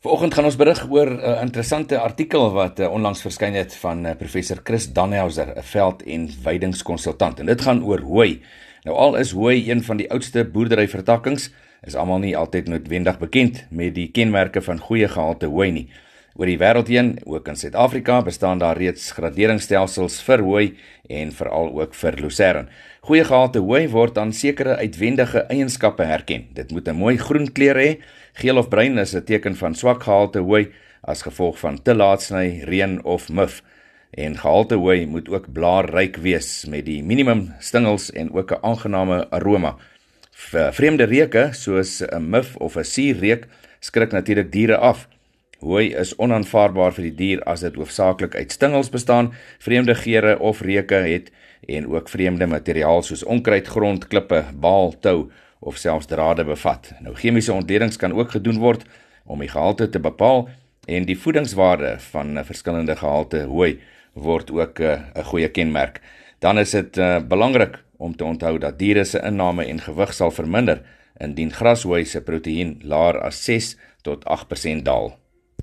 Vanoggend gaan ons berig oor 'n interessante artikel wat onlangs verskyn het van professor Chris Danhauser, 'n veld- en weidingskonsultant. En dit gaan oor hooi. Nou al is hooi een van die oudste boerderyvertakkings, is almal nie altyd noodwendig bekend met die kenmerke van goeie gehalte hooi nie. Oor die wêreld heen, ook in Suid-Afrika, bestaan daar reeds graderingsstelsels vir hooi en veral ook vir lucern. Goeie gehalte hooi word aan sekere uitwendige eienskappe herken. Dit moet 'n mooi groen kleur hê. Geel of bruin is 'n teken van swak gehalte hooi as gevolg van te laat sny, reën of mif. En gehalte hooi moet ook blaarryk wees met die minimum stingels en ook 'n aangename aroma. Vreemde reuke soos 'n mif of 'n suurreuk skrik natuurlik diere af. Hooi is onaanvaarbaar vir die dier as dit hoofsaaklik uit stingels bestaan, vreemde geure of reuke het en ook vreemde materiaal soos onkruid, grond, klippe, baal, tou of selfs drade bevat. Nou chemiese ontledings kan ook gedoen word om die gehalte te bepaal en die voedingswaarde van verskillende gehalte hooi word ook 'n goeie kenmerk. Dan is dit belangrik om te onthou dat diere se inname en gewig sal verminder indien grashooi se proteïen laer as 6 tot 8% daal.